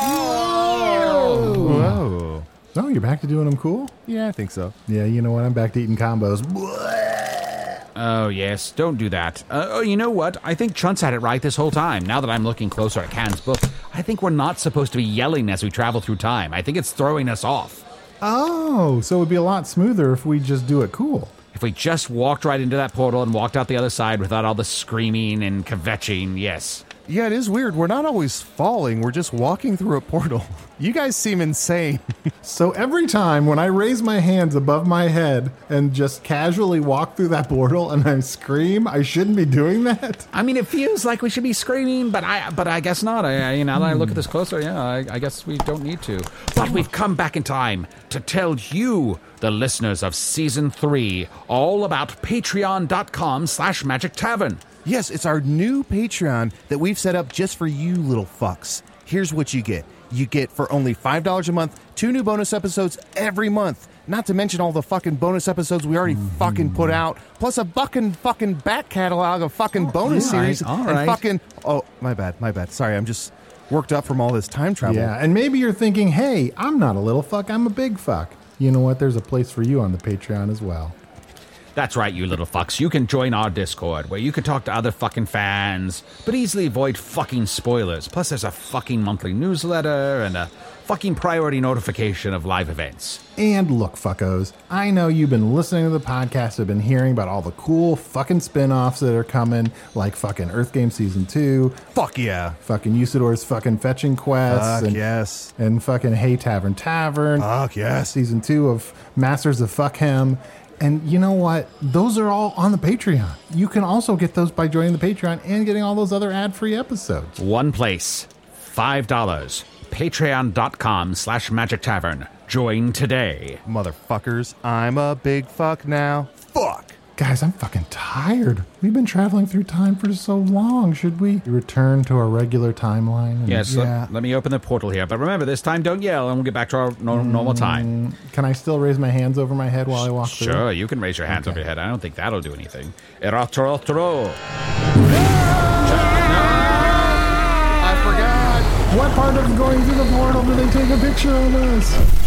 Whoa. Oh, you're back to doing them cool? Yeah, I think so. Yeah, you know what? I'm back to eating combos. Oh, yes. Don't do that. Oh, you know what? I think Chunt's had it right this whole time. Now that I'm looking closer at Can's book, I think we're not supposed to be yelling as we travel through time. I think it's throwing us off. Oh, so it would be a lot smoother if we just do it cool. If we just walked right into that portal and walked out the other side without all the screaming and kvetching, yes. Yeah, it is weird. We're not always falling. We're just walking through a portal. You guys seem insane. So every time when I raise my hands above my head and just casually walk through that portal and I scream, I shouldn't be doing that. I mean, it feels like we should be screaming, but I guess not. Now that I look at this closer, yeah, I guess we don't need to. But we've come back in time to tell you, the listeners of Season 3, all about patreon.com/Magic Tavern. Yes, it's our new Patreon that we've set up just for you little fucks. Here's what you get. You get, for only $5 a month, 2 new bonus episodes every month. Not to mention all the fucking bonus episodes we already fucking put out. Plus a fucking back catalog of fucking bonus series. All right. And fucking... Oh, my bad. Sorry, I'm just worked up from all this time travel. Yeah, and maybe you're thinking, hey, I'm not a little fuck, I'm a big fuck. You know what? There's a place for you on the Patreon as well. That's right, you little fucks. You can join our Discord, where you can talk to other fucking fans, but easily avoid fucking spoilers. Plus, there's a fucking monthly newsletter and a fucking priority notification of live events. And look, fuckos, I know you've been listening to the podcast, have been hearing about all the cool fucking spin-offs that are coming, like fucking Earth Game Season 2. Fuck yeah. Fucking Usador's fucking Fetching Quests. Fuck and, yes. And fucking Hey Tavern Tavern. Fuck yes. Season 2 of Masters of Fuck Him. And you know what? Those are all on the Patreon. You can also get those by joining the Patreon and getting all those other ad-free episodes. One place. $5. Patreon.com/Magic Tavern. Join today. Motherfuckers, I'm a big fuck now. Fuck! Guys, I'm fucking tired. We've been traveling through time for so long. Should we return to our regular timeline? Yes, yeah. let me open the portal here. But remember, this time, don't yell, and we'll get back to our normal time. Can I still raise my hands over my head while I walk through? Sure, you can raise your hands over your head. I don't think that'll do anything. Erotoro. I forgot. What part of going through the portal do they take a picture of us?